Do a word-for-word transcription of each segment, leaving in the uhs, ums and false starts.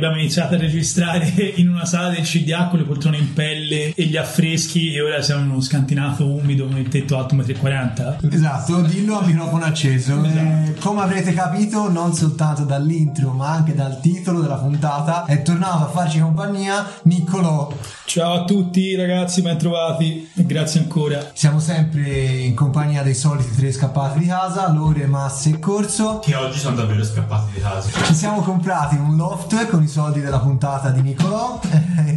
Abbiamo iniziato a registrare in una sala del C D A con le poltrone in pelle e gli affreschi e ora siamo in uno scantinato umido con il tetto alto uno e quaranta. Esatto, dillo a microfono acceso. Esatto. Eh, come avrete capito, non soltanto dall'intro ma anche dal titolo della puntata è tornato a farci compagnia Niccolò. Ciao a tutti ragazzi, ben trovati e grazie ancora. Siamo sempre in compagnia dei soliti tre scappati di casa, Lore, Masse e Corso. Che oggi sono davvero scappati di casa. Ci siamo comprati un loft con i soldi della puntata di Niccolò.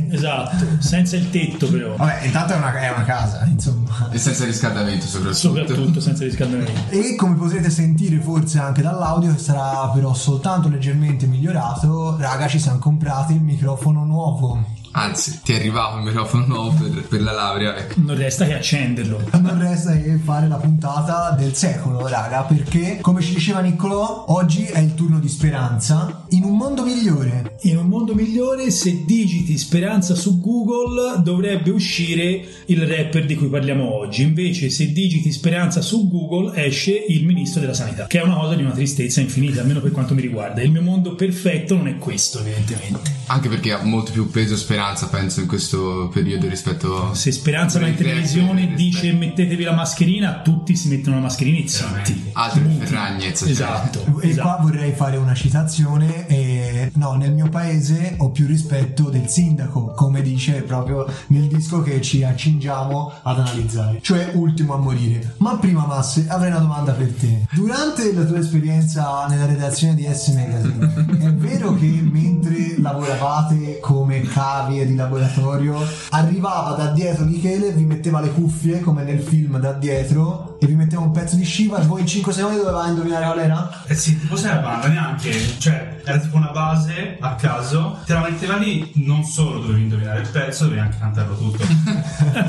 Esatto, senza il tetto però. Vabbè, intanto è una, è una casa, insomma. E senza riscaldamento soprattutto. Soprattutto senza riscaldamento. E come potrete sentire forse anche dall'audio, che sarà però soltanto leggermente migliorato, raga, ci siamo comprati il microfono nuovo. Anzi, ti è arrivato un microfono nuovo per, per la laurea, ecco. Non resta che accenderlo. Non resta che fare la puntata del secolo, raga, perché, come ci diceva Niccolò, oggi è il turno di Speranza in un mondo migliore. In un mondo migliore, se digiti Speranza su Google, dovrebbe uscire il rapper di cui parliamo oggi. Invece, se digiti Speranza su Google, esce il ministro della sanità, che è una cosa di una tristezza infinita, almeno per quanto mi riguarda. Il mio mondo perfetto non è questo, evidentemente. Anche perché ha molto più peso Speranza. Speranza penso in questo periodo rispetto a... Se Speranza va in televisione dice mettetevi la mascherina, tutti si mettono la mascherina e zitti. Altre ferragnezze. Esatto. E esatto. Qua vorrei fare una citazione e... No, nel mio paese ho più rispetto del sindaco, come dice proprio nel disco che ci accingiamo ad analizzare, cioè Ultimo a morire. Ma prima Masse, avrei una domanda per te. Durante la tua esperienza nella redazione di S Magazine è vero che mentre lavoravate come cavi di laboratorio arrivava da dietro Michele, vi metteva le cuffie come nel film Da Dietro e vi metteva un pezzo di Shiva e voi in cinque secondi doveva indovinare qual era? Eh sì, tipo sei la banda neanche, cioè era tipo una base a caso, te la metteva lì, non solo dovevi indovinare il pezzo, dovevi anche cantarlo tutto.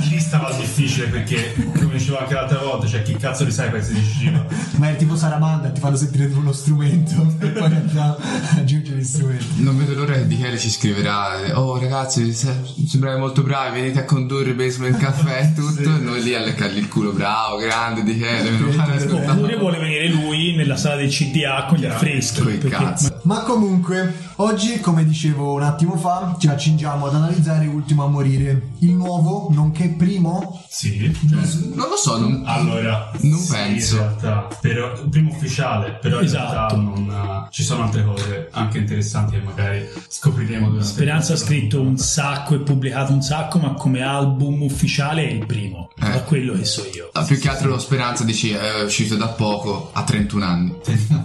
Lì stava difficile perché come dicevo anche l'altra volta, cioè chi cazzo li sa i pezzi di Shiva? Ma è tipo Saramanda, ti fanno sentire tipo uno strumento e poi andiamo aggiungere gli strumenti. Non vedo l'ora che Michele ci scriverà: oh ragazzi, sembrava molto bravi, venite a condurre Basement Caffè tutto, sì. E noi lì a leccargli il culo, bravo, grande di Michele, oppure vuole venire lui nella sala del C D A con gli affreschi perché... cazzo. Ma comunque oggi, come dicevo un attimo fa, ci accingiamo ad analizzare Ultimo a morire, il nuovo nonché primo? Sì, cioè, non lo so, non, allora non sì, penso in realtà, però il primo ufficiale, però in esatto. realtà non, ci sono altre cose anche interessanti che magari scopriremo durante. Speranza ha scritto un sacco e pubblicato un sacco, ma come album ufficiale è il primo, eh. da quello che so io. Ah, più che altro Speranza dici è uscito da poco, a trentuno anni.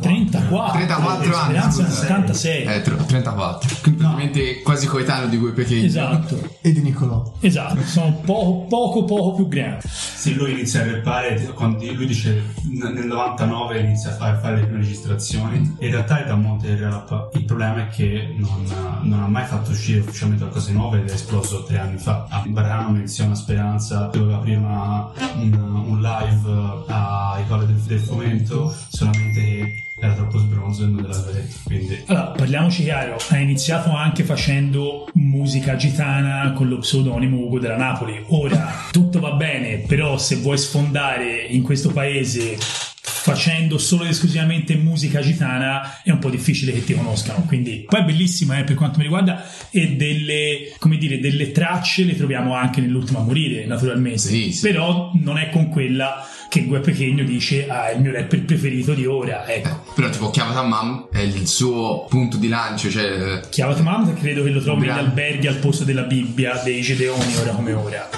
trentaquattro, trentaquattro anni. Speranza settantasei. Eh, trentaquattro. Quindi no. Praticamente quasi coetaneo di Guè Pequeno. Esatto. E di Niccolò. Esatto, sono poco poco poco più grandi. Se lui inizia a rappare, quando lui dice nel novantanove inizia a fare, fare le prime registrazioni, mm. in realtà è da monte del rap. Il problema è che non, non ha mai fatto uscire ufficialmente cose nuove ed è esploso tre anni fa. A Barano menziona Speranza, doveva prima un, un live ai Colle del, del Fomento, solamente che era troppo sbronzo e non te l'avevo detto, quindi... Allora, parliamoci chiaro, ha iniziato anche facendo musica gitana con lo pseudonimo Ugo della Napoli. Ora, tutto va bene, però se vuoi sfondare in questo paese facendo solo ed esclusivamente musica gitana è un po' difficile che ti conoscano, quindi poi è bellissima eh, per quanto mi riguarda, e delle, come dire, delle tracce le troviamo anche nell'Ultimo a morire naturalmente, sì, sì. Però non è con quella che Guè Pequeno dice ah, è il mio rapper preferito di ora, ecco. Eh, però tipo Chiamata Mam è il suo punto di lancio, cioè Chiamata Mam credo che lo trovi negli alberghi al posto della Bibbia dei Gedeoni, ora come ora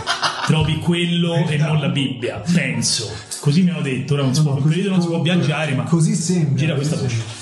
trovi quello e non la Bibbia, penso, così mi hanno detto. Ora non si può, non si può viaggiare, ma così sembra, gira questa voce.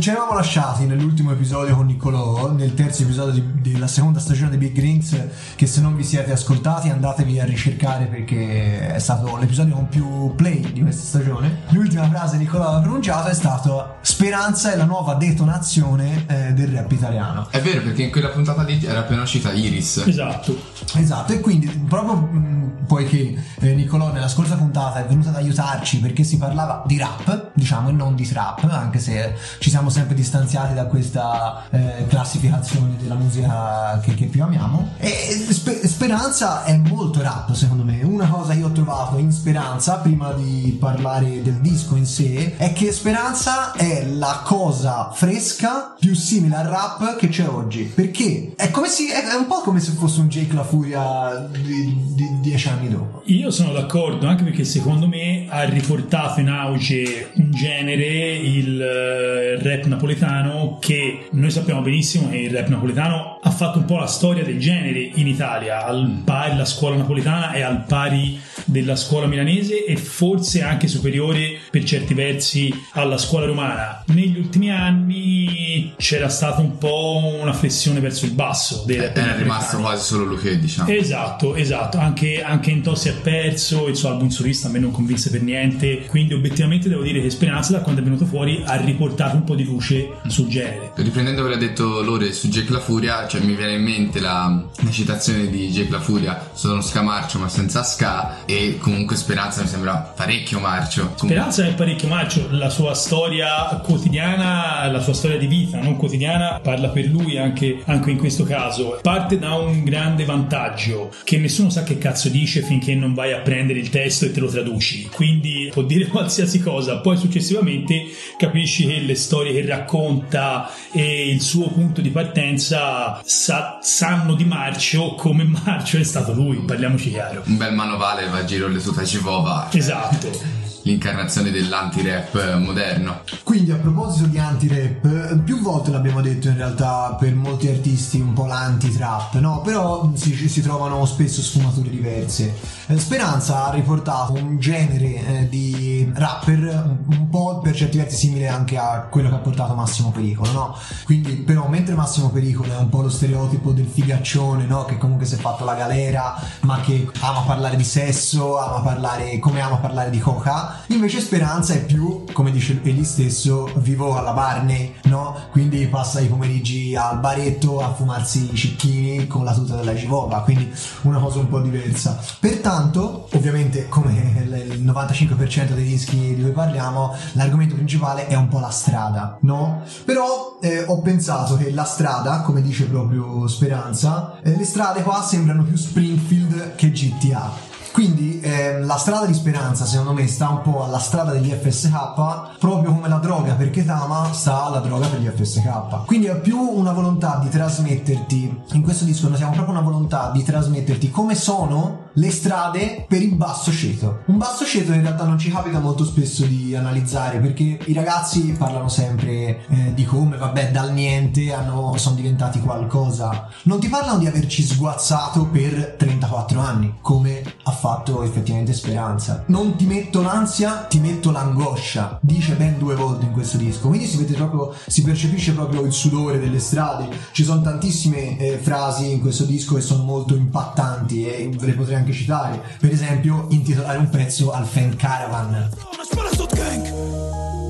ci eravamo lasciati nell'ultimo episodio con Niccolò, nel terzo episodio di, della seconda stagione di Big Greens, che se non vi siete ascoltati andatevi a ricercare perché è stato l'episodio con più play di questa stagione. L'ultima frase Niccolò aveva pronunciato è stata: Speranza è la nuova detonazione eh, del rap italiano. È vero, perché in quella puntata lì era appena uscita Iris. Esatto. Esatto, e quindi proprio mh, poiché eh, Niccolò nella scorsa puntata è venuta ad aiutarci perché si parlava di rap, diciamo, e non di trap, anche se ci siamo sempre distanziati da questa eh, classificazione della musica che, che più amiamo. E sper- Speranza è molto rap, secondo me. Una cosa che ho trovato in Speranza, prima di parlare del disco in sé, è che Speranza è la cosa fresca più simile al rap che c'è oggi, perché è come si è, è un po' come se fosse un Jake La Furia di, di dieci anni dopo. Io sono d'accordo, anche perché secondo me ha riportato in auge un genere, il rap napoletano, che noi sappiamo benissimo che il rap napoletano ha fatto un po' la storia del genere in Italia, al pari la scuola napoletana è al pari della scuola milanese e forse anche superiore per certi versi alla scuola romana. Negli ultimi anni c'era stata un po' una flessione verso il basso dei rap, era rimasto quasi solo Luche, diciamo. Esatto, esatto, anche, anche in Tossi è perso il suo album solista, a me non convinse per niente, quindi obiettivamente devo dire che Speranza, da quando è venuto fuori, ha riportato un po' di luce sul genere. Riprendendo quello che ha detto Lore su Jake La Furia, cioè mi viene in mente la, la citazione di Jake La Furia: sono scamarcio ma senza ska. E comunque Speranza mi sembra parecchio marcio. Speranza comunque è parecchio marcio, la sua storia quotidiana, la sua storia di vita non quotidiana parla per lui anche, anche in questo caso. Parte da un grande vantaggio, che nessuno sa che cazzo dice finché non vai a prendere il testo e te lo traduci, quindi può dire qualsiasi cosa. Poi successivamente capisci che le storie che racconta e il suo punto di partenza sa, sanno di marcio come marcio è stato lui, parliamoci chiaro. Un bel manovale va a giro le sue civova. Esatto. L'incarnazione dell'anti-rap moderno. Quindi, a proposito di anti-rap, più volte l'abbiamo detto in realtà, per molti artisti un po' l'anti-trap, no? Però si, si trovano spesso sfumature diverse. Speranza ha riportato un genere eh, di rapper un po' per certi versi simile anche a quello che ha portato Massimo Pericolo, no? Quindi, però, mentre Massimo Pericolo è un po' lo stereotipo del figaccione, no? Che comunque si è fatto la galera, ma che ama parlare di sesso, ama parlare come ama parlare di coca. Invece Speranza è più, come dice egli stesso, vivo alla Barney, no? Quindi passa i pomeriggi al baretto a fumarsi i cicchini con la tuta della Givova, quindi una cosa un po' diversa. Pertanto, ovviamente, come il novantacinque per cento dei dischi di cui parliamo, l'argomento principale è un po' la strada, no? Però eh, ho pensato che la strada, come dice proprio Speranza, eh, le strade qua sembrano più Springfield che G T A. Quindi eh, la strada di Speranza, secondo me, sta un po' alla strada degli F S K, proprio come la droga per Ketama sta alla droga per gli F S K. Quindi è più una volontà di trasmetterti, in questo disco noi siamo proprio una volontà di trasmetterti come sono le strade per il basso ceto. Un basso ceto in realtà non ci capita molto spesso di analizzare, perché i ragazzi parlano sempre eh, di come, vabbè, dal niente hanno, sono diventati qualcosa. Non ti parlano di averci sguazzato per trentaquattro anni, come ha fatto effettivamente Speranza. Non ti metto l'ansia, ti metto l'angoscia, dice ben due volte in questo disco. Quindi si vede proprio, si percepisce proprio il sudore delle strade. Ci sono tantissime eh, frasi in questo disco che sono molto impattanti e ve le potrei anche citare, per esempio intitolare un pezzo al fan caravan.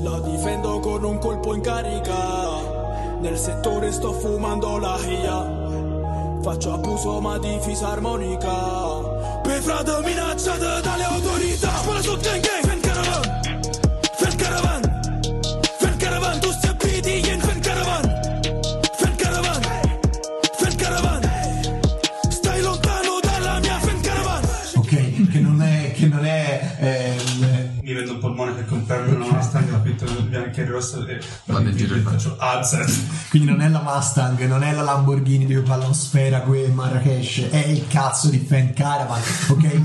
La difendo con un colpo in carica, nel settore sto fumando la hia, faccio abuso ma di fisarmonica, per frada minacciata dalle autorità. Spara su gang gang, fan caravan, fan caravan, fan caravan, tu sei pidi in fan caravan. Un polmone per comprarmi una Mustang, la pinto bianca e rossa e vado in giro e faccio Alzheimer. Quindi non è la Mustang, non è la Lamborghini di cui parlano Sfera, Guè, Marrakesh, è il cazzo di Fan Caravan, ok?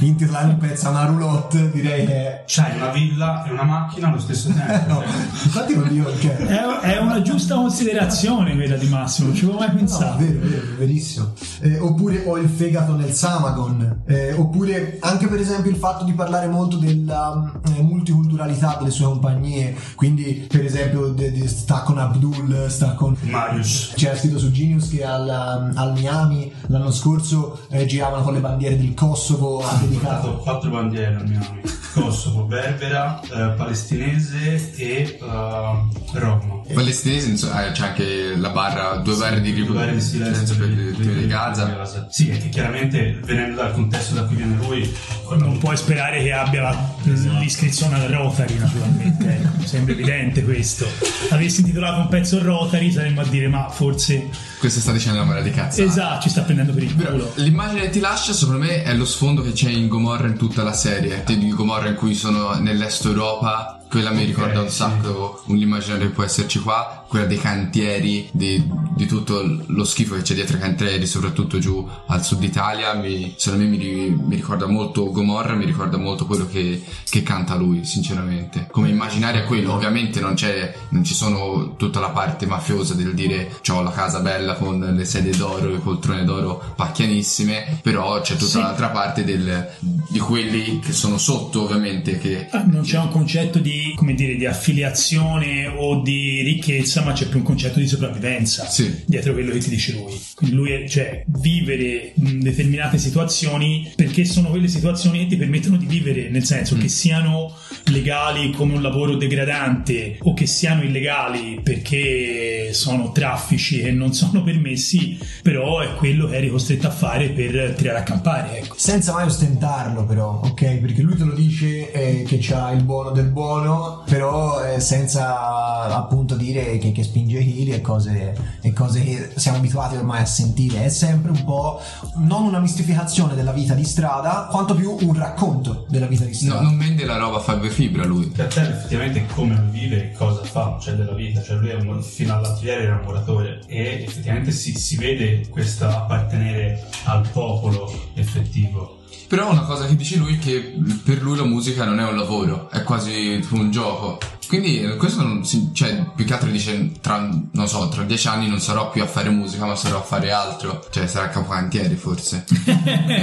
Intitolare un pezzo a una roulotte, direi che c'hai una villa e una macchina allo stesso tempo. No, infatti non dico perché è, è una giusta considerazione quella di Massimo, non ci avevo mai pensato. No, è vero, è vero, verissimo. Eh, oppure ho il fegato nel Samagon, eh, oppure anche per esempio il fatto di parlare molto della multiculturalità delle sue compagnie, quindi per esempio de, de, sta con Abdul, sta con Marius. C'era scritto su Genius che al, al Miami l'anno scorso eh, giravano con le bandiere del Kosovo. Ha dedicato quattro bandiere al Miami: Kosovo, berbera, eh, palestinese e eh, Roma. Palestinese, insomma, c'è anche la barra, due sì, barre di riproduzione per il territorio di Gaza. Sì, è che chiaramente venendo dal contesto da cui viene lui non puoi sperare che abbia la, esatto. l'iscrizione al Rotary, naturalmente. Sembra evidente questo. Avessi intitolato un pezzo Rotary saremmo a dire ma forse questo sta dicendo la morale di cazzo. Esatto, ci sta prendendo per il culo. L'immagine che ti lascia secondo me è lo sfondo che c'è in Gomorra in tutta la serie, di Gomorra in cui sono nell'est Europa. Quella mi ricorda okay, un sacco sì. un'immagine che può esserci qua, quella dei cantieri, di, di tutto lo schifo che c'è dietro i cantieri, soprattutto giù al sud Italia. Mi, secondo me mi, mi ricorda molto Gomorra, mi ricorda molto quello che, che canta lui, sinceramente. Come immaginario è quello, ovviamente non c'è, non ci sono tutta la parte mafiosa del dire c'ho la casa bella con le sedie d'oro, le poltrone d'oro pacchianissime, però c'è tutta sì. l'altra parte del, di quelli che sono sotto, ovviamente. Che ah, non c'è un concetto di come dire di affiliazione o di ricchezza, ma c'è più un concetto di sopravvivenza sì. dietro quello che ti dice lui. Quindi lui è, cioè vivere determinate situazioni perché sono quelle situazioni che ti permettono di vivere, nel senso mm. che siano legali come un lavoro degradante o che siano illegali perché sono traffici e non sono permessi, però è quello che eri costretto a fare per tirare a campare, ecco. Senza mai ostentarlo però, ok? Perché lui te lo dice eh, che c'ha il buono del buono, però eh, senza appunto dire che, che spinge Hiri e cose, e cose che siamo abituati ormai a sentire. È sempre un po' non una mistificazione della vita di strada quanto più un racconto della vita di strada. No, non vende la roba a Fabio Fibra lui. Per te effettivamente come vive e cosa fa, cioè della vita, cioè lui è un, fino all'attiviere era un lavoratore e effettivamente si, si vede questa appartenere al popolo effettivo. Però una cosa che dice lui è che per lui la musica non è un lavoro, è quasi un gioco. Quindi questo non si, cioè più che altro dice tra non so tra dieci anni non sarò più a fare musica ma sarò a fare altro, cioè sarà capocantieri forse.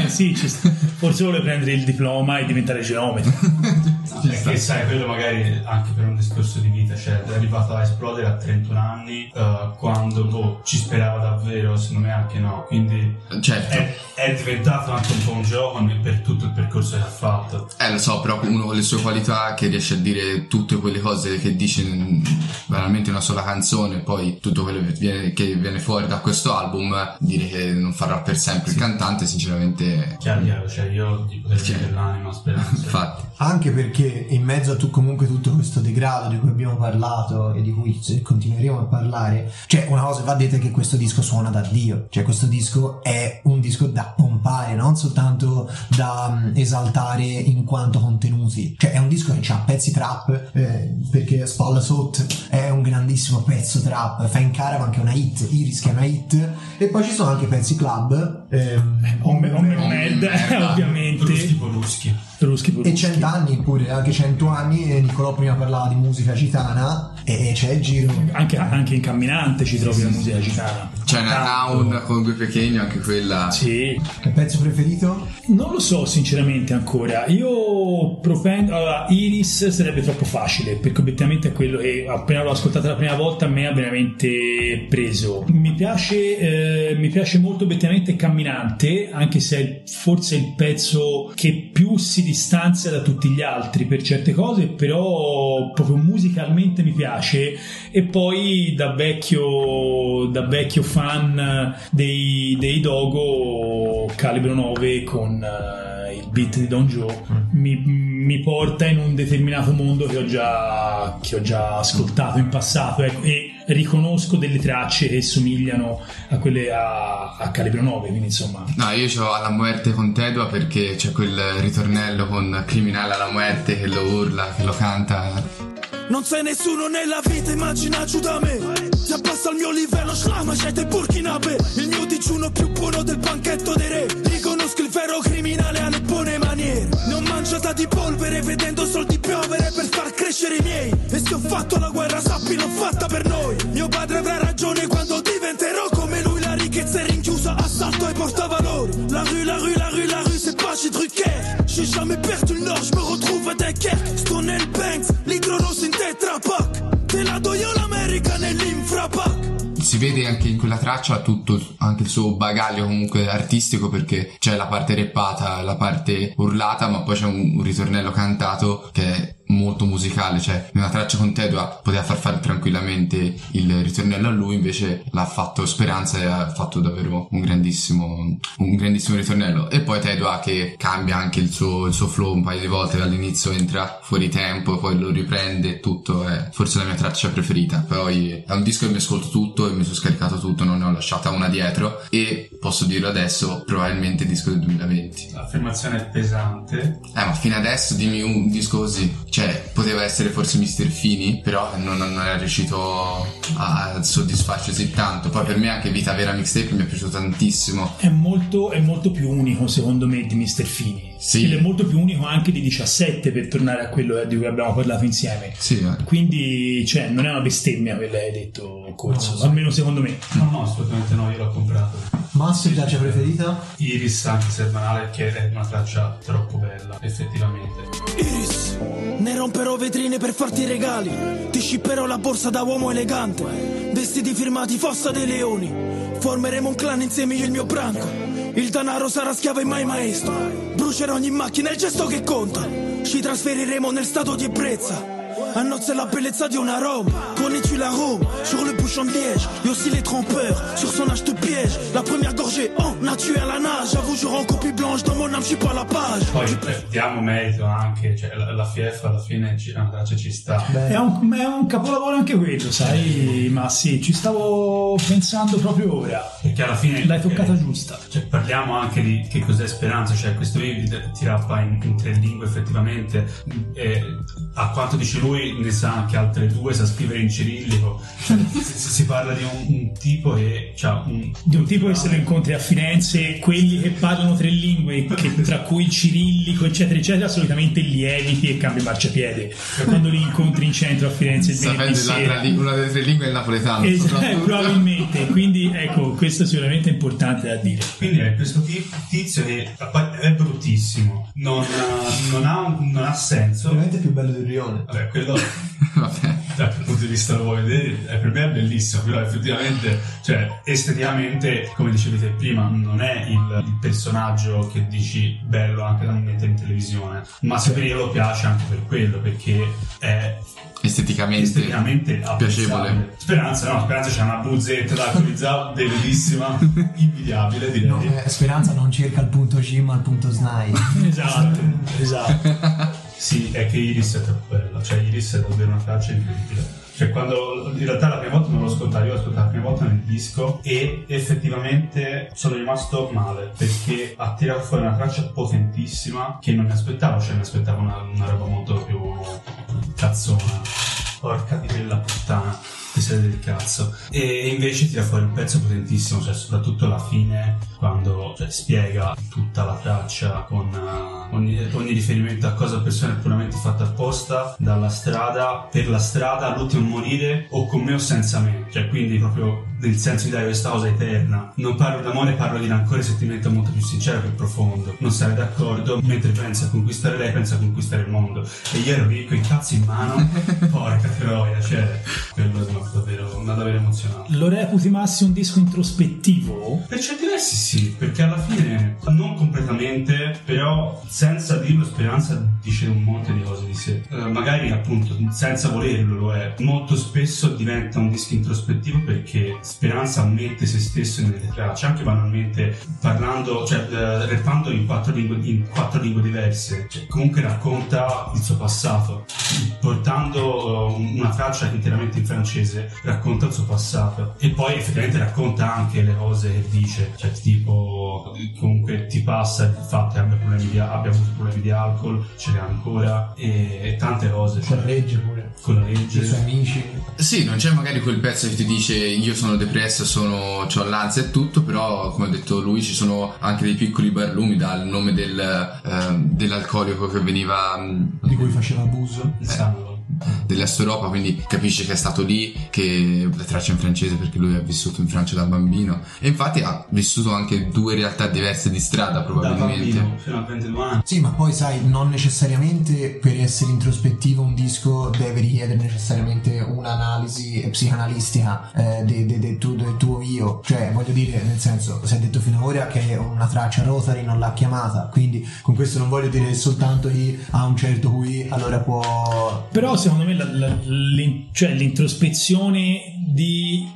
Sì, ci sta. Forse vuole prendere il diploma e diventare geometra. No, perché sai quello magari anche per un discorso di vita, cioè è arrivato a esplodere a trentuno anni uh, quando boh, ci sperava davvero, secondo me anche no, quindi certo. è, è diventato anche un po' un gioco per tutto il percorso che ha fatto. Eh lo so, però uno con le sue qualità che riesce a dire tutte quelle cose che dice veramente una sola canzone, poi tutto quello che viene, che viene fuori da questo album, dire che non farà per sempre sì. il cantante sinceramente chiaro, chiaro, cioè io di poter vedere l'anima Speranza infatti, anche perché in mezzo a tu comunque tutto questo degrado di cui abbiamo parlato e di cui continueremo a parlare, cioè una cosa va detta è che questo disco suona da Dio, cioè questo disco è un disco da pompare, non soltanto da esaltare in quanto contenuti, cioè è un disco che ha pezzi trap eh, perché Spalla Sotto è un grandissimo pezzo trap, fa in caravan che è una hit, Iris che è una hit, e poi ci sono anche pezzi club ehm, Omme Med ovviamente, Ruschi Poluschi Ruschi Poluschi e cent'anni pure, anche cento anni. E Niccolò prima parlava di musica gitana e c'è il giro anche, anche in Camminante ci trovi sì, la musica sì. gitana, c'è una round con Guè Pequeno anche quella sì. Che pezzo preferito? Non lo so sinceramente ancora, io propendo allora, Iris sarebbe troppo facile perché obiettivamente è quello che appena l'ho ascoltata la prima volta me ha veramente preso. Mi piace eh, mi piace molto obiettivamente Camminante, anche se è forse il pezzo che più si distanzia da tutti gli altri per certe cose, però proprio musicalmente mi piace. E poi da vecchio da vecchio fan dei, dei Dogo Calibro nove con uh, il beat di Don Joe mi, mi porta in un determinato mondo che ho già che ho già ascoltato in passato, ecco, e riconosco delle tracce che somigliano a quelle a, a Calibro nove, quindi insomma. No, io c'ho Alla Muerte con Tedua perché c'è quel ritornello con Criminale alla Muerte che lo urla, che lo canta. Non sei nessuno nella vita, immaginaci da me. Si abbassa il mio livello, schlama, siete burkinabe. Il mio digiuno più buono del banchetto dei re. Riconosco il vero criminale alle buone maniere. Ne ho mangiata di polvere, vedendo soldi piovere per far crescere i miei. E se ho fatto la guerra, sappi, l'ho fatta per noi. Mio padre avrà ragione quando diventerò come lui. La ricchezza è rinchiusa, assalto ai portavalori. La rue, la rue, la rue, la rue, c'est pas chez Drucker. J'ai jamais perdu le nord, je me retrouve à Dunkerque. Stonel Banks, l'hydronos in tetrapack. Te la do io l'America. si vede anche in quella traccia tutto anche il suo bagaglio comunque artistico, perché c'è la parte reppata, la parte urlata, ma poi c'è un, un ritornello cantato che è molto musicale. Cioè nella traccia con Tedua poteva far fare tranquillamente il ritornello a lui, invece l'ha fatto Speranza e ha fatto davvero un grandissimo un grandissimo ritornello. E poi Tedua che cambia anche il suo, il suo flow un paio di volte, all'inizio entra fuori tempo, poi lo riprende, tutto è forse la mia traccia preferita. Poi è un disco che mi ascolto tutto e mi sono scaricato tutto, non ne ho lasciata una dietro, e posso dirlo adesso, probabilmente il disco del duemilaventi. L'affermazione è pesante, eh ma fino adesso dimmi un disco così. Cioè, poteva essere forse Mister Fini, però non, non era riuscito a soddisfarci così tanto. Poi per me anche Vita Vera Mixtape mi è piaciuto tantissimo. È molto, è molto più unico, secondo me, di Mister Fini. Sì. Ed è molto più unico anche di diciassette, per tornare a quello di cui abbiamo parlato insieme. Sì, eh. Quindi, cioè, non è una bestemmia quella che hai detto, Corso, no, so. Almeno secondo me. No, no, assolutamente no, io l'ho comprato. Masse, traccia preferita? Iris, anche se è banale, che è una traccia troppo bella, effettivamente. Iris, ne romperò vetrine per farti regali, ti scipperò la borsa da uomo elegante, vestiti firmati fossa dei leoni, formeremo un clan insieme io e il mio branco, il danaro sarà schiavo e mai maestro, brucerò ogni macchina, è il gesto che conta, ci trasferiremo nel stato di ebbrezza. Un note c'est la bellezza di una Rome. Connais-tu la Rome? Sur le bouchon de liège. Y'a aussi les trompeurs. Sur son âge te piège. La première gorgée, on a tué à la nage. J'avoue, je rends copie blanche. Dans mon âme, je suis pas la page. Poi riflettiamo merito anche. Cioè, la, la F S K alla fine ci, la traccia ci sta. Beh, è, un, è un capolavoro anche quello, sai? Ma sì, ci stavo pensando proprio ora. Perché alla fine. L'hai toccata eh, giusta. Cioè, parliamo anche di che cos'è Speranza. Cioè, questo video ti rappa in, in tre lingue, effettivamente. E, a quanto dice lui, ne sa anche altre due, sa scrivere in cirillico. Si parla di un, un tipo che cioè un, di un tipo che se lo incontri a Firenze, quelli che parlano tre lingue, che, tra cui cirillico eccetera eccetera, solitamente lieviti e cambi marciapiede quando li incontri in centro a Firenze il sapendo sera. Una delle tre lingue è il napoletano, esatto, eh, probabilmente. Quindi ecco, questo è sicuramente importante da dire. Quindi è questo tizio che è bruttissimo, non ha, non ha, un, non ha senso, veramente è più bello del Rione. Vabbè, quello vabbè, da che punto di vista lo vuoi vedere, è per me è bellissimo, però effettivamente, cioè esteticamente, come dicevi te prima, non è il, il personaggio che dici bello anche da non mettere in televisione, ma se per lo piace anche per quello, perché è esteticamente, esteticamente piacevole. Speranza no, Speranza c'è una buzzetta da utilizzare bellissima, invidiabile direi. No, Speranza non cerca il punto G ma il punto Snide. Esatto, esatto. Sì, è che Iris è troppo bella, cioè Iris è davvero una traccia incredibile. Cioè quando in realtà la prima volta non l'ho ascoltata, io l'ho ascoltata la prima volta nel disco e effettivamente sono rimasto male, perché ha tirato fuori una traccia potentissima che non mi aspettavo, cioè mi aspettavo una, una roba molto più cazzona, porca di quella puttana, che sei del cazzo, e invece tira fuori un pezzo potentissimo, cioè soprattutto alla fine quando cioè, spiega tutta la traccia con uh, ogni, ogni riferimento a cosa persona è puramente fatta apposta, dalla strada, per la strada, l'ultimo morire o con me o senza me, cioè quindi proprio nel senso di dare questa cosa eterna, non parlo d'amore, parlo di rancore, sentimento molto più sincero, più profondo, non sarei d'accordo, mentre pensa a conquistare lei, pensa a conquistare il mondo, e io ero lì con i cazzi in mano, porca troia, cioè quello è davvero, una davvero emozionante. Lo reputi, Massi, un disco introspettivo? Per certi versi sì, perché alla fine non completamente, però senza dirlo Speranza dice un monte di cose di sé, eh, magari appunto senza volerlo lo è. Molto spesso diventa un disco introspettivo perché Speranza mette se stesso nelle tracce, anche banalmente parlando, cioè uh, rappando in quattro lingue, in quattro lingue diverse, cioè, comunque racconta il suo passato, portando uh, una traccia interamente in francese racconta il suo passato, e poi effettivamente racconta anche le cose che dice, cioè tipo comunque ti passa il fatto che abbia, problemi di, abbia avuto problemi di alcol, ce l'ha ancora, e, e tante cose, cioè, con la legge pure, con la legge, i suoi amici. Sì, non c'è magari quel pezzo che ti dice io sono depresso, sono, c'ho l'ansia e tutto, però come ha detto lui ci sono anche dei piccoli barlumi dal nome del, eh, dell'alcolico che veniva di cui faceva abuso, il sangue dell'est Europa, quindi capisce che è stato lì, che la traccia in francese perché lui ha vissuto in Francia da bambino, e infatti ha vissuto anche due realtà diverse di strada probabilmente da bambino fino a ventidue anni. Sì, ma poi sai, non necessariamente per essere introspettivo un disco deve richiedere necessariamente un'analisi psicanalistica eh, del de, de, de, io, cioè voglio dire, nel senso, si è detto fino ad ora che una traccia Rotary non l'ha chiamata, quindi con questo non voglio dire soltanto chi ha un certo qui allora può, però secondo me la, la, l'in, cioè, l'introspezione di,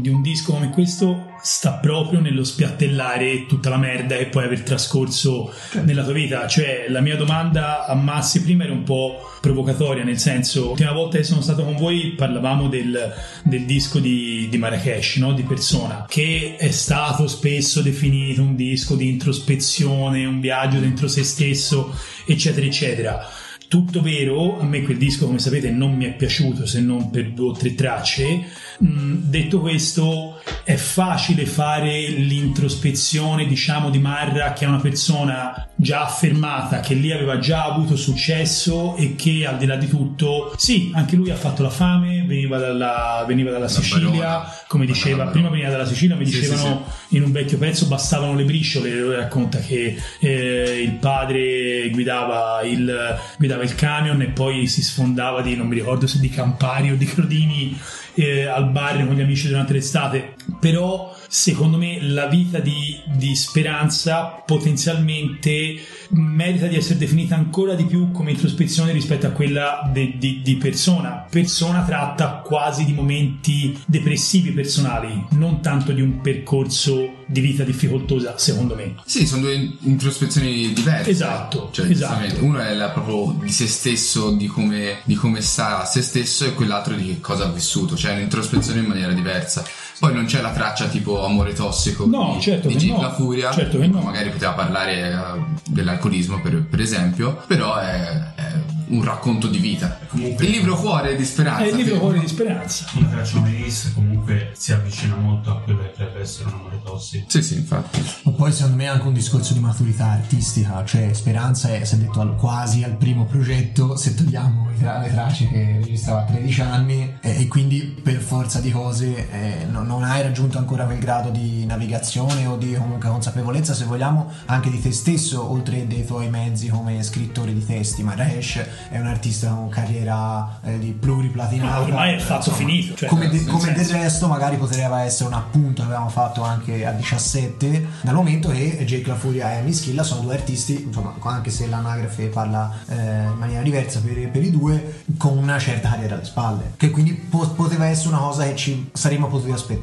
di un disco come questo sta proprio nello spiattellare tutta la merda che puoi aver trascorso nella tua vita. Cioè, la mia domanda a Massi prima era un po' provocatoria, nel senso, l'ultima volta che sono stato con voi parlavamo del, del disco di, di Marrakesh, no? Di Persona, che è stato spesso definito un disco di introspezione, un viaggio dentro se stesso, eccetera eccetera. Tutto vero, a me quel disco, come sapete, non mi è piaciuto, se non per due o tre tracce. Mm, detto questo, è facile fare l'introspezione, diciamo, di Marra, che è una persona già affermata, che lì aveva già avuto successo e che, al di là di tutto, sì, anche lui ha fatto la fame, veniva dalla, veniva dalla Sicilia, barona, come diceva, prima veniva dalla Sicilia, mi sì, dicevano sì, sì. In un vecchio pezzo bastavano le briciole, lui racconta che eh, il padre guidava il, guidava il camion e poi si sfondava di, non mi ricordo se di Campari o di Crodini, eh, al bar con gli amici durante l'estate. Però secondo me la vita di, di Speranza potenzialmente merita di essere definita ancora di più come introspezione rispetto a quella de, de, di Persona. Persona tratta quasi di momenti depressivi personali, non tanto di un percorso di vita difficoltosa, secondo me. Sì, sono due introspezioni diverse. Esatto, cioè, esatto. Uno è la proprio di se stesso, di come, di come sta se stesso, e quell'altro di che cosa ha vissuto, cioè un'introspezione in maniera diversa. Poi non c'è la traccia tipo Amore Tossico, no, di, certo di Jake no. La Furia, certo che no. Magari poteva parlare uh, dell'alcolismo per, per esempio, però è, è un racconto di vita. Comunque, il libro Cuore di Speranza è il libro Cuore di Speranza, una traccia omenis comunque si avvicina molto a quello che potrebbe essere un Amore Tossico. Sì sì, infatti. Ma poi secondo me è anche un discorso di maturità artistica, cioè Speranza è, si è detto, al, quasi al primo progetto, se togliamo tra, le tracce che registrava a tredici anni, eh, e quindi per forza di cose eh, non non hai raggiunto ancora quel grado di navigazione o di comunque consapevolezza, se vogliamo, anche di te stesso, oltre dei tuoi mezzi come scrittore di testi. Marrakesh è un artista con carriera eh, di pluriplatinata, ma ormai è fatto, insomma, finito, cioè, come, de- come del resto magari poteva essere un appunto che avevamo fatto anche a diciassette, dal momento che Jake La Furia e Mischilla sono due artisti, insomma, anche se l'anagrafe parla eh, in maniera diversa per, per i due, con una certa carriera alle spalle, che quindi po- poteva essere una cosa che ci saremmo potuti aspettare.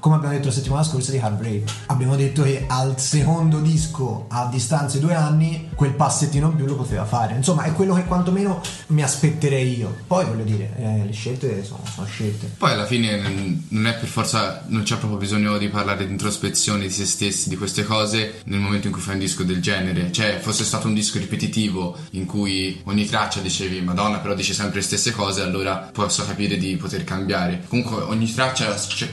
Come abbiamo detto la settimana scorsa di Hardgrave, abbiamo detto che al secondo disco, a distanza di due anni, quel passettino in più lo poteva fare. Insomma, è quello che quantomeno mi aspetterei io. Poi voglio dire, eh, le scelte sono, sono scelte. Poi alla fine non è per forza, non c'è proprio bisogno di parlare di introspezione di se stessi, di queste cose, nel momento in cui fai un disco del genere. Cioè, fosse stato un disco ripetitivo in cui ogni traccia dicevi Madonna, però dice sempre le stesse cose, allora posso capire di poter cambiare. Comunque ogni traccia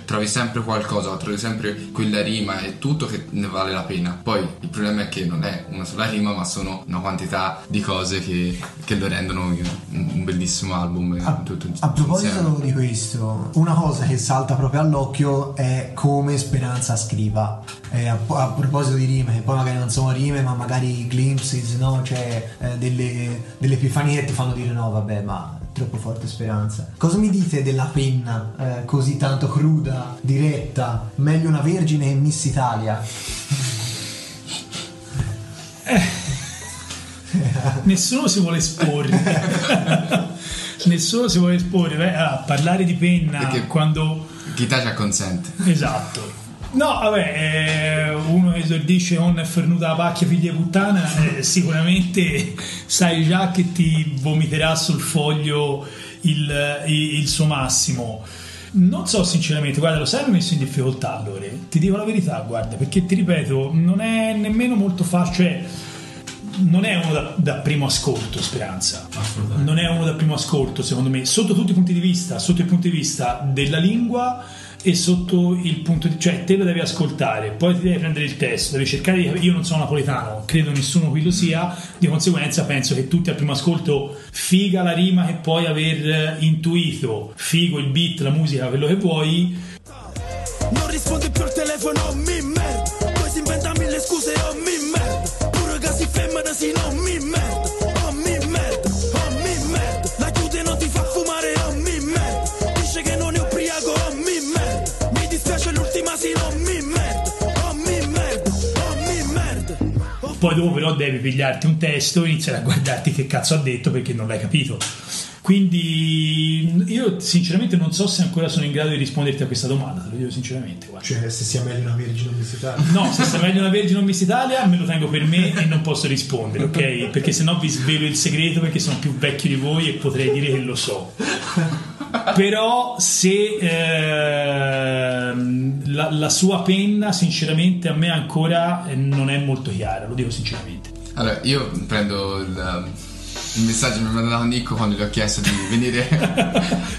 trovi sempre qualcosa, trovi sempre quella rima e tutto che ne vale la pena. Poi il problema è che non è una sola rima, ma sono una quantità di cose che, che lo rendono un, un bellissimo album. A, tutto, tutto a proposito di questo, una cosa che salta proprio all'occhio è come Speranza scriva. Eh, a, a proposito di rime, che poi magari non sono rime, ma magari glimpses, no? Cioè eh, delle, delle epifanie che ti fanno dire no, vabbè, ma troppo forte Speranza. Cosa mi dite della penna eh, così tanto cruda, diretta, meglio una vergine che Miss Italia? Eh, nessuno si vuole esporre. Nessuno si vuole esporre. Beh, allora, parlare di penna perché quando chi taccia consente. Esatto. No, vabbè, eh, uno che esordisce con Fernuta la pacchia figlia puttana, eh, sicuramente sai già che ti vomiterà sul foglio il, il, il suo massimo. Non so sinceramente, guarda, lo sai messo in difficoltà allora, ti dico la verità, guarda, perché ti ripeto, non è nemmeno molto facile, cioè, non è uno da, da primo ascolto Speranza, non è uno da primo ascolto secondo me, sotto tutti i punti di vista, sotto il punto di vista della lingua e sotto il punto di, cioè te lo devi ascoltare, poi ti devi prendere il testo, devi cercare. Io non sono napoletano, credo nessuno qui lo sia, di conseguenza penso che tutti al primo ascolto, figa la rima che puoi aver intuito, figo il beat, la musica, quello che vuoi, non rispondi più al telefono, mi merda, poi si inventa mille scuse, oh mi merda, pure che si femmina si no mi merda, oh mi merda, oh mi merda, la chiude non ti fa fumare, oh mi merda, dice che non è ubriaco, oh mi merda, mi dispiace lui. l'ultima si non mi merda, oh mi merda, oh mi merda. Oh. Poi dopo però devi pigliarti un testo e iniziare a guardarti che cazzo ha detto perché non l'hai capito. Quindi io sinceramente non so se ancora sono in grado di risponderti a questa domanda, te lo dico sinceramente. Guarda. Cioè se sia meglio una Vergine o Miss Italia? No, se sia meglio una Vergine o Miss Italia me lo tengo per me e non posso rispondere, ok? Perché sennò vi svelo il segreto perché sono più vecchio di voi e potrei dire che lo so. Però se eh, la, la sua penna sinceramente a me ancora non è molto chiara, lo dico sinceramente. Allora io prendo il... il messaggio mi ha mandato Nico quando gli ho chiesto di venire.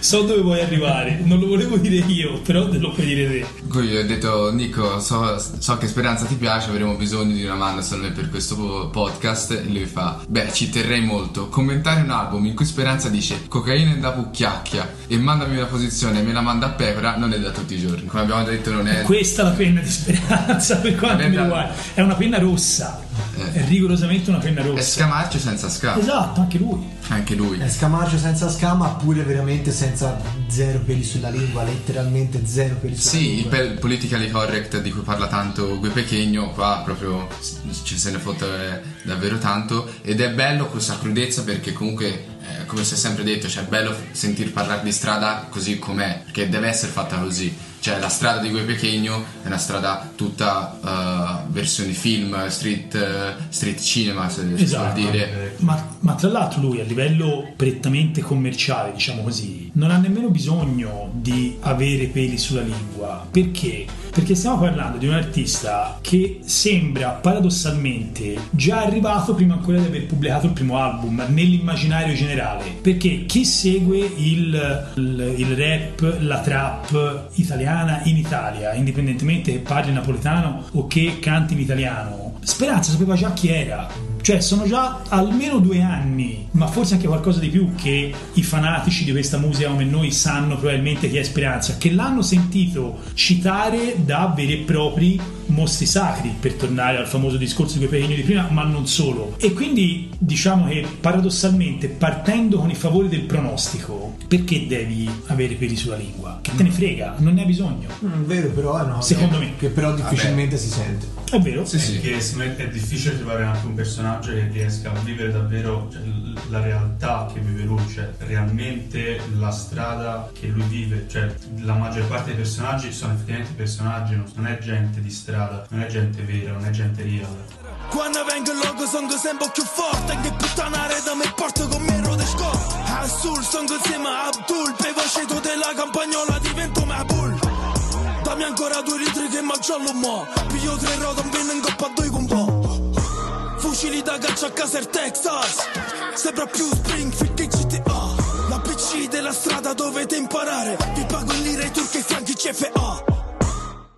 So dove vuoi arrivare, non lo volevo dire io, però te lo puoi dire te. Quindi gli ho detto: Nico, so, so che Speranza ti piace, avremo bisogno di una mano solo per questo podcast. E lui fa: beh, ci terrei molto. Commentare un album in cui Speranza dice cocaina da pucchiacchia e mandami una posizione, me la manda a pecora, non è da tutti i giorni. Come abbiamo detto, non è questa la penna di Speranza per quanto mi riguarda. È una penna rossa. È rigorosamente una penna rossa. È Scamarcio senza scama. Esatto, anche lui. Anche lui. È Scamarcio senza scama, pure veramente senza zero peli sulla lingua, letteralmente zero peli sulla sì, lingua. Sì, il politically correct di cui parla tanto Guè Pequeno, qua proprio ci se ne fotte davvero tanto. Ed è bello questa crudezza perché comunque... Eh, come si è sempre detto, cioè è bello sentir parlare di strada così com'è, perché deve essere fatta così, cioè la strada di Guè Pequeno è una strada tutta uh, versione film, street uh, street cinema, se esatto. Si può dire. Ma, ma tra l'altro lui a livello prettamente commerciale, diciamo così, non ha nemmeno bisogno di avere peli sulla lingua. Perché? Perché stiamo parlando di un artista che sembra paradossalmente già arrivato prima ancora di aver pubblicato il primo album nell'immaginario generale. Perché chi segue il, il, il rap, la trap italiana in Italia, indipendentemente che parli napoletano o che canti in italiano, Speranza sapeva già chi era. Cioè sono già almeno due anni, ma forse anche qualcosa di più, che i fanatici di questa musica come noi sanno probabilmente chi è Speranza, che l'hanno sentito citare da veri e propri mostri sacri, per tornare al famoso discorso di Guè Pequeno di prima, ma non solo. E quindi diciamo che paradossalmente, partendo con i favori del pronostico, perché devi avere peli sulla lingua? Che te ne frega, non ne hai bisogno. Non è vero, però no, secondo me che però difficilmente vabbè. Si sente, è vero sì, sì. Che è difficile trovare anche un personaggio che riesca a vivere davvero, cioè, la realtà che vive lui, cioè realmente la strada che lui vive, cioè la maggior parte dei personaggi sono effettivamente personaggi, non è gente di strada, non è gente vera, non è gente reale. Quando vengo in loco sono sempre più forte, che puttanare da me porto con me rode scorte. Azul sono insieme a Abdul, pevaceto della campagnola divento Mabul. Dammi ancora due litri che mangio all'uomo, piglio tre rode, non viene in coppa a due con po'. Fucili da gaccia a Caser, Texas. Sembra più Springfield che G T A. La P C della strada dovete imparare. Vi pago in lire i turchi e franchi C F A.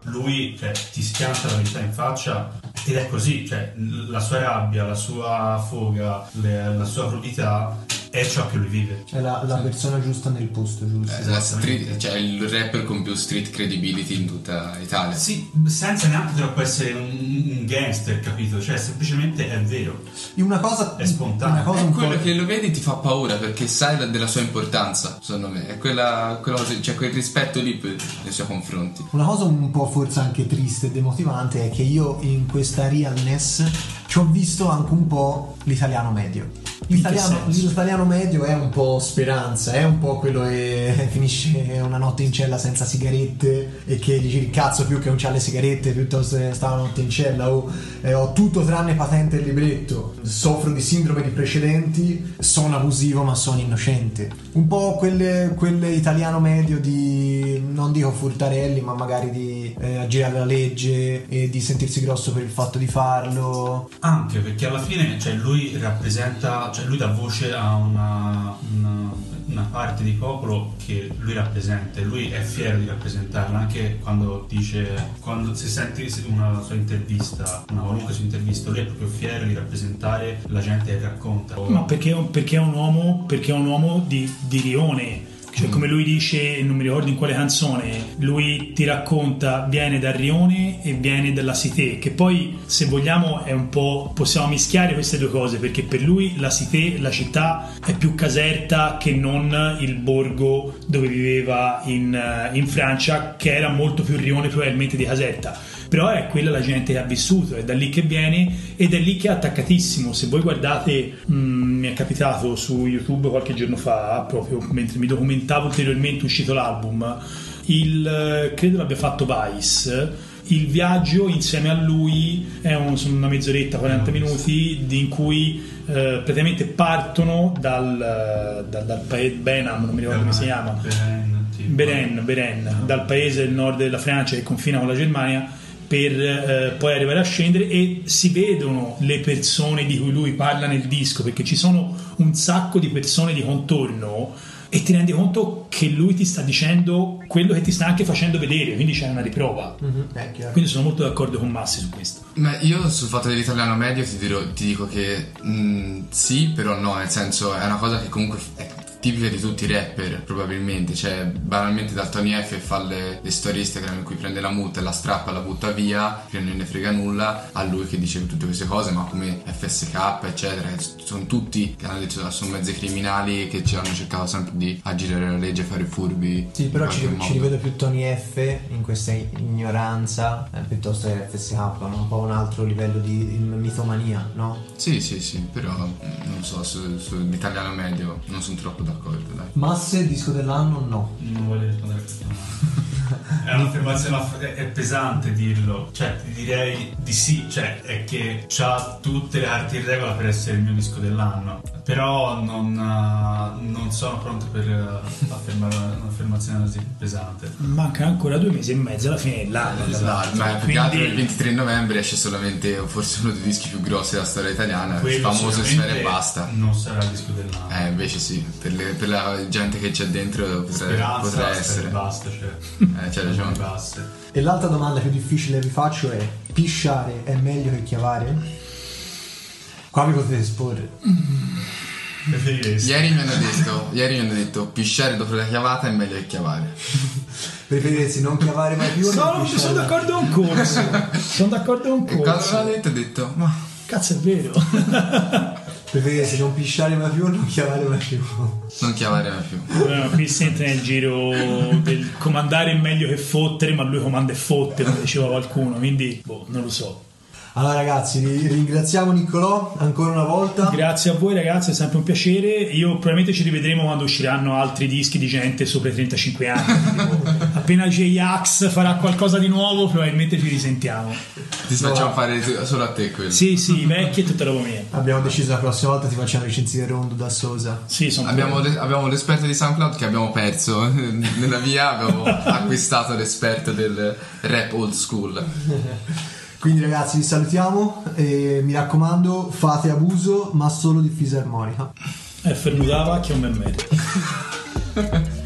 Lui cioè, ti schianta la vita in faccia ed è così, cioè la sua rabbia, la sua foga, le, la sua crudità è ciò che lui vive. Cioè la, la persona giusta nel posto giusto. Eh, la street, cioè il rapper con più street credibility in tutta Italia. Sì, senza neanche troppo essere un, un gangster, capito? Cioè semplicemente è vero. E una cosa è spontanea. Cosa è un quello po- che lo vedi ti fa paura perché sai la, della sua importanza, secondo me. È quella, quella cosa, cioè quel rispetto lì per, nei suoi confronti. Una cosa un po' forse anche triste e demotivante è che io in questa realness ci ho visto anche un po' l'italiano medio. L'italiano, l'italiano medio è un po' Speranza, è un po' quello che finisce una notte in cella senza sigarette e che dici il cazzo più che non c'ha le sigarette piuttosto che sta una notte in cella o eh, ho tutto tranne patente e libretto, soffro di sindrome di precedenti, sono abusivo ma sono innocente, un po' quelle, quell'italiano medio di non dico furtarelli ma magari di eh, aggirare la legge e di sentirsi grosso per il fatto di farlo, anche perché alla fine cioè lui rappresenta, cioè lui dà voce a una, una, una parte di popolo che lui rappresenta, lui è fiero di rappresentarla, anche quando dice, quando si sente una sua intervista, una qualunque sua intervista, lui è proprio fiero di rappresentare la gente che racconta. Ma perché, perché è un uomo, perché è un uomo di, di rione. Cioè, come lui dice, non mi ricordo in quale canzone, lui ti racconta viene dal rione e viene dalla Cité, che poi se vogliamo è un po', possiamo mischiare queste due cose, perché per lui la Cité, la città, è più Caserta che non il borgo dove viveva in, in Francia, che era molto più rione probabilmente di Caserta, però è quella la gente che ha vissuto, è da lì che viene ed è lì che è attaccatissimo. Se voi guardate, mh, mi è capitato su YouTube qualche giorno fa, proprio mentre mi documentavo ulteriormente uscito l'album, il credo l'abbia fatto Vice, il viaggio insieme a lui è un, una mezz'oretta, quaranta minuti in cui eh, praticamente partono dal, dal, dal paese Benham, non mi ricordo come si chiama, Beren, Beren, dal paese del nord della Francia che confina con la Germania, per eh, poi arrivare a scendere, e si vedono le persone di cui lui parla nel disco, perché ci sono un sacco di persone di contorno e ti rendi conto che lui ti sta dicendo quello che ti sta anche facendo vedere, quindi c'è una riprova. Mm-hmm. Eh, quindi sono molto d'accordo con Massi su questo. Ma io sul fatto dell'italiano medio ti, dirò, ti dico che mh, sì, però no, nel senso è una cosa che comunque è tipica di tutti i rapper, probabilmente, cioè banalmente da Tony F fa le, le storie Instagram in cui prende la muta e la strappa, la butta via, che non ne frega nulla, a lui che dice tutte queste cose, ma come F S K eccetera, sono tutti che hanno detto sono mezzi criminali, che ci hanno cercato sempre di aggirare la legge, fare furbi. Sì, però ci, ci rivedo più Tony F in questa ignoranza eh, piuttosto che F S K, no? Un po' un altro livello di mitomania, no? Sì sì sì, però non so, su, sull'italiano medio non sono troppo d'accordo, dai. Masse, disco dell'anno? No, non voglio rispondere a questa domanda. È un'affermazione, è pesante dirlo, cioè direi di sì, cioè è che c'ha tutte le arti in regola per essere il mio disco dell'anno, però non, non sono pronto per affermare un'affermazione così pesante. Manca ancora due mesi e mezzo alla fine dell'anno. Esatto. Ma più che altro il ventitré novembre esce solamente forse uno dei dischi più grossi della storia italiana, il famoso Sfera e Basta. Non sarà il disco dell'anno. Eh, invece sì, per, le, per la gente che c'è dentro potrà, Speranza, potrà essere. Basta, cioè. Eh, c'è ragione. E l'altra domanda più difficile vi faccio è: pisciare è meglio che chiavare? Qua mi potete esporre. Ieri mi hanno detto Ieri mi hanno detto pisciare dopo la chiavata è meglio che chiavare. Preferiresti non chiavare mai più? No, ci sono d'accordo con Corso. Sono d'accordo con Corso. E quando me l'ha detto ho detto ma cazzo è vero. Preferiresti non pisciare mai più o non chiavare mai più? Non chiavare mai più. Allora, qui si entra nel giro del comandare è meglio che fottere, ma lui comanda e fotte, come diceva qualcuno. Quindi boh, non lo so. Allora ragazzi, ringraziamo Niccolò ancora una volta. Grazie a voi ragazzi, è sempre un piacere. Io probabilmente ci rivedremo quando usciranno altri dischi di gente sopra i trentacinque anni. Appena J-Ax farà qualcosa di nuovo probabilmente ci risentiamo. Ti no. facciamo fare solo a te quello. Sì sì, vecchi e tutta roba mia. Abbiamo deciso la prossima volta ti facciamo recensire Rondo da Sosa. Sì, sono abbiamo, le, abbiamo l'esperto di SoundCloud che abbiamo perso nella via, abbiamo acquistato l'esperto del rap old school. Quindi ragazzi vi salutiamo e mi raccomando fate abuso, ma solo di fisarmonica. E fermutava che è un bel merito.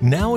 Now